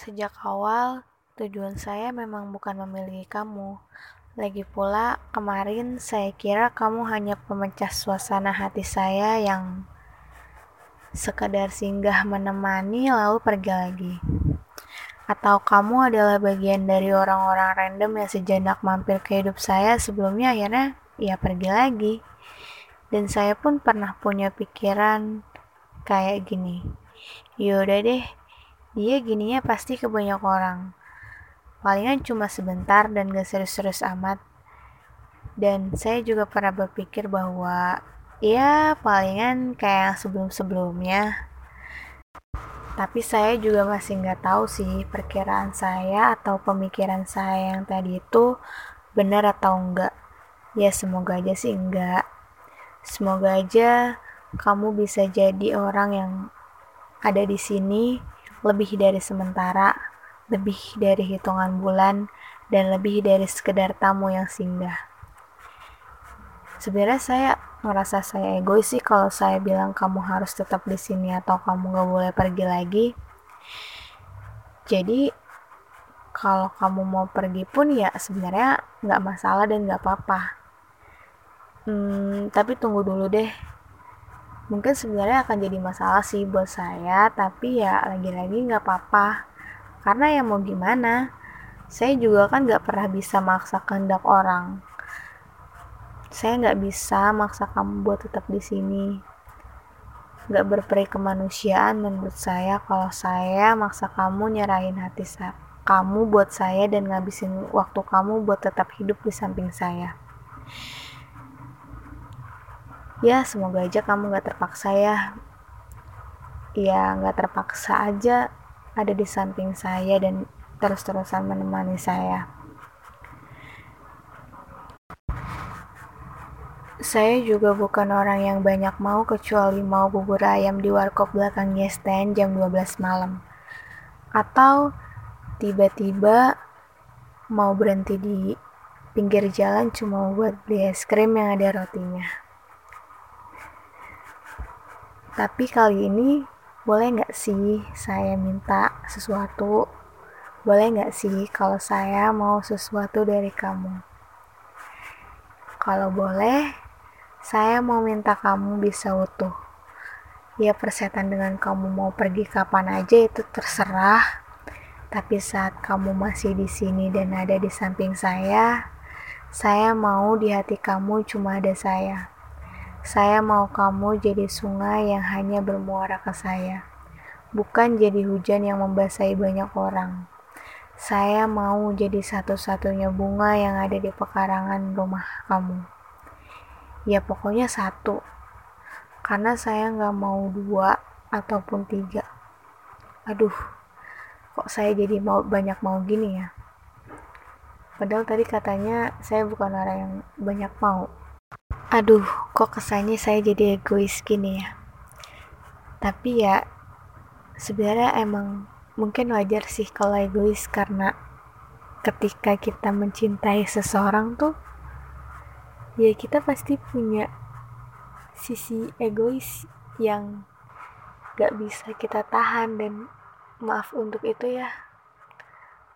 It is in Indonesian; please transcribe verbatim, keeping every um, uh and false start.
Sejak awal, tujuan saya memang bukan memiliki kamu. Lagi pula, kemarin saya kira kamu hanya pemecah suasana hati saya yang sekadar singgah menemani lalu pergi lagi. Atau kamu adalah bagian dari orang-orang random yang sejenak mampir ke hidup saya sebelumnya akhirnya ya pergi lagi. Dan saya pun pernah punya pikiran kayak gini. Yaudah deh, dia gininya pasti ke banyak orang. Palingan cuma sebentar dan gak serius-serius amat. Dan saya juga pernah berpikir bahwa ya palingan kayak yang sebelum-sebelumnya. Tapi saya juga masih nggak tahu sih perkiraan saya atau pemikiran saya yang tadi itu benar atau enggak. Ya semoga aja sih enggak. Semoga aja kamu bisa jadi orang yang ada di sini lebih dari sementara, lebih dari hitungan bulan, dan lebih dari sekedar tamu yang singgah. Sebenarnya saya merasa saya egois sih kalau saya bilang kamu harus tetap di sini atau kamu gak boleh pergi lagi. Jadi kalau kamu mau pergi pun ya sebenarnya gak masalah dan gak apa-apa. Hmm, tapi tunggu dulu deh. Mungkin sebenarnya akan jadi masalah sih buat saya, tapi ya lagi-lagi gak apa-apa. Karena ya mau gimana, saya juga kan gak pernah bisa maksa kehendak orang. Saya nggak bisa maksa kamu buat tetap di sini. Nggak berperi kemanusiaan menurut saya kalau saya maksa kamu nyerahin hati saya, kamu buat saya dan ngabisin waktu kamu buat tetap hidup di samping saya. Ya semoga aja kamu nggak terpaksa ya. Ya nggak terpaksa aja ada di samping saya dan terus-terusan menemani saya. Saya juga bukan orang yang banyak mau kecuali mau bubur ayam di warkop belakang Yesten jam dua belas malam. Atau tiba-tiba mau berhenti di pinggir jalan cuma buat beli es krim yang ada rotinya. Tapi kali ini boleh nggak sih saya minta sesuatu? Boleh nggak sih kalau saya mau sesuatu dari kamu? Kalau boleh, saya mau minta kamu bisa utuh. Ya persetan dengan kamu mau pergi kapan aja itu terserah. Tapi saat kamu masih di sini dan ada di samping saya, saya mau di hati kamu cuma ada saya. Saya mau kamu jadi sungai yang hanya bermuara ke saya. Bukan jadi hujan yang membasahi banyak orang. Saya mau jadi satu-satunya bunga yang ada di pekarangan rumah kamu. Ya pokoknya satu, karena saya gak mau dua ataupun tiga. Aduh, kok saya jadi mau, banyak mau gini ya? Padahal tadi katanya saya bukan orang yang banyak mau. Aduh, kok kesannya saya jadi egois gini ya? Tapi ya, sebenarnya emang mungkin wajar sih kalau egois, karena ketika kita mencintai seseorang tuh ya kita pasti punya sisi egois yang gak bisa kita tahan, dan maaf untuk itu ya.